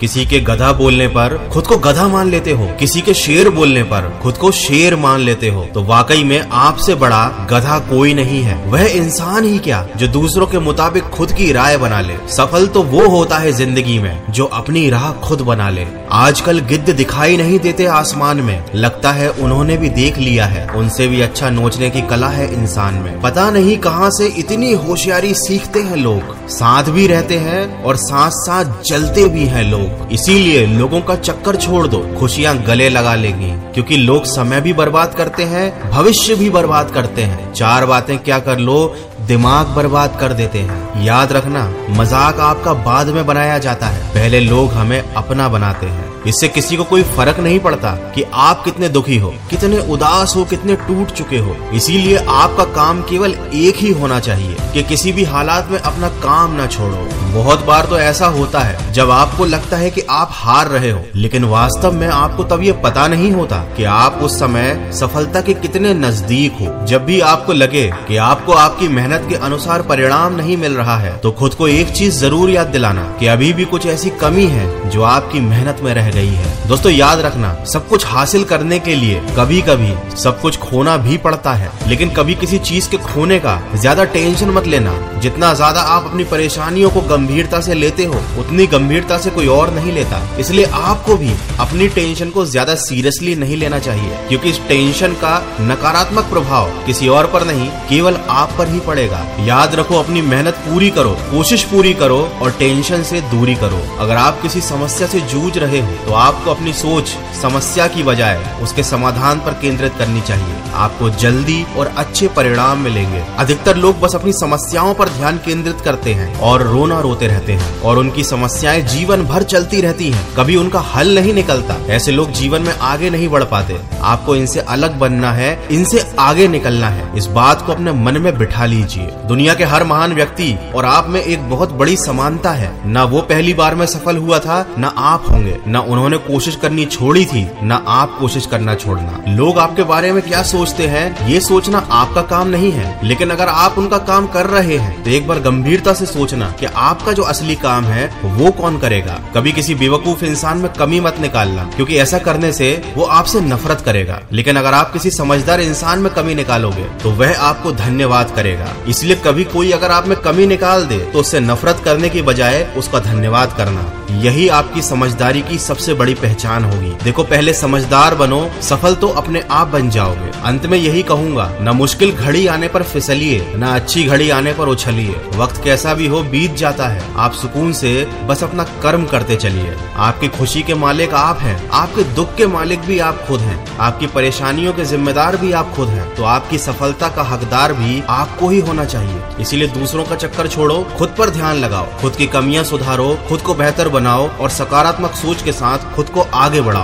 किसी के गधा बोलने पर खुद को गधा मान लेते हो, किसी के शेर बोलने पर खुद को शेर मान लेते हो, तो वाकई में आपसे बड़ा गधा कोई नहीं है। वह इंसान ही क्या जो दूसरों के मुताबिक खुद की राय बना ले। सफल तो वो होता है जिंदगी में जो अपनी राह खुद बना ले। आजकल गिद्ध दिखाई नहीं देते आसमान में, लगता है उन्होंने भी देख लिया है। उनसे भी अच्छा नोचने की कला है इंसान में। पता नहीं कहाँ से इतनी होशियारी सीखते हैं लोग। साथ भी रहते हैं और साथ साथ जलते भी हैं लोग। इसीलिए लोगों का चक्कर छोड़ दो, खुशियाँ गले लगा लेंगी, क्योंकि लोग समय भी बर्बाद करते हैं, भविष्य भी बर्बाद करते हैं। चार बातें क्या कर लो, दिमाग बर्बाद कर देते हैं। याद रखना, मजाक आपका बाद में बनाया जाता है, पहले लोग हमें अपना बनाते हैं। इससे किसी को कोई फर्क नहीं पड़ता कि आप कितने दुखी हो, कितने उदास हो, कितने टूट चुके हो। इसीलिए आपका काम केवल एक ही होना चाहिए कि किसी भी हालात में अपना काम ना छोड़ो। बहुत बार तो ऐसा होता है जब आपको लगता है कि आप हार रहे हो, लेकिन वास्तव में आपको तब ये पता नहीं होता कि आप उस समय सफलता के कितने नजदीक हो। जब भी आपको लगे कि आपको आपकी मेहनत के अनुसार परिणाम नहीं मिल रहा है, तो खुद को एक चीज जरूर याद दिलाना कि अभी भी कुछ ऐसी कमी है जो आपकी मेहनत में रह गई है। दोस्तों याद रखना, सब कुछ हासिल करने के लिए कभी कभी सब कुछ खोना भी पड़ता है, लेकिन कभी किसी चीज के खोने का ज्यादा टेंशन मत लेना। जितना ज्यादा आप अपनी परेशानियों को गंभीरता से लेते हो, उतनी गंभीरता से कोई और नहीं लेता। इसलिए आपको भी अपनी टेंशन को ज्यादा सीरियसली नहीं लेना चाहिए, क्योंकि इस टेंशन का नकारात्मक प्रभाव किसी और पर नहीं, केवल आप पर ही पड़ेगा। याद रखो, अपनी मेहनत पूरी करो, कोशिश पूरी करो और टेंशन से दूरी करो। अगर आप किसी समस्या से जूझ रहे हो तो आपको अपनी सोच समस्या की बजाय उसके समाधान पर केंद्रित करनी चाहिए। आपको जल्दी और अच्छे परिणाम मिलेंगे। अधिकतर लोग बस अपनी समस्याओं पर ध्यान केंद्रित करते हैं और रोना रोते रहते हैं, और उनकी समस्याएं जीवन भर चलती रहती हैं, कभी उनका हल नहीं निकलता। ऐसे लोग जीवन में आगे नहीं बढ़ पाते। आपको इनसे अलग बनना है, इनसे आगे निकलना है। इस बात को अपने मन में बिठा लीजिए। दुनिया के हर महान व्यक्ति और आप में एक बहुत बड़ी समानता है, ना वो पहली बार में सफल हुआ था, ना आप होंगे, ना उन्होंने कोशिश करनी छोड़ी थी, ना आप कोशिश करना छोड़ना। लोग आपके बारे में क्या सोचते हैं, ये सोचना आपका काम नहीं है, लेकिन अगर आप उनका काम कर रहे हैं तो एक बार गंभीरता से सोचना कि आपका जो असली काम है वो कौन करेगा। कभी किसी बेवकूफ इंसान में कमी मत निकालना, क्योंकि ऐसा करने से वो आपसे नफरत करेगा। लेकिन अगर आप किसी समझदार इंसान में कमी निकालोगे तो वह आपको धन्यवाद करेगा। इसलिए कभी कोई अगर आप में कमी निकाल दे तो उससे नफरत करने की बजाय उसका धन्यवाद करना, यही आपकी समझदारी की सबसे बड़ी पहचान होगी। देखो, पहले समझदार बनो, सफल तो अपने आप बन जाओगे। अंत में यही कहूँगा, न मुश्किल घड़ी आने पर फिसलिए, न अच्छी घड़ी आने पर उछलिए। वक्त कैसा भी हो बीत जाता है, आप सुकून से बस अपना कर्म करते चलिए। आपकी खुशी के मालिक आप हैं, आपके दुख के मालिक भी आप खुद हैं, आपकी परेशानियों के जिम्मेदार भी आप खुद हैं, तो आपकी सफलता का हकदार भी आपको ही होना चाहिए। इसीलिए दूसरों का चक्कर छोड़ो, खुद पर ध्यान लगाओ, खुद की कमियाँ सुधारो, खुद को बेहतर बनाओ और सकारात्मक सोच के साथ खुद को आगे बढ़ाओ।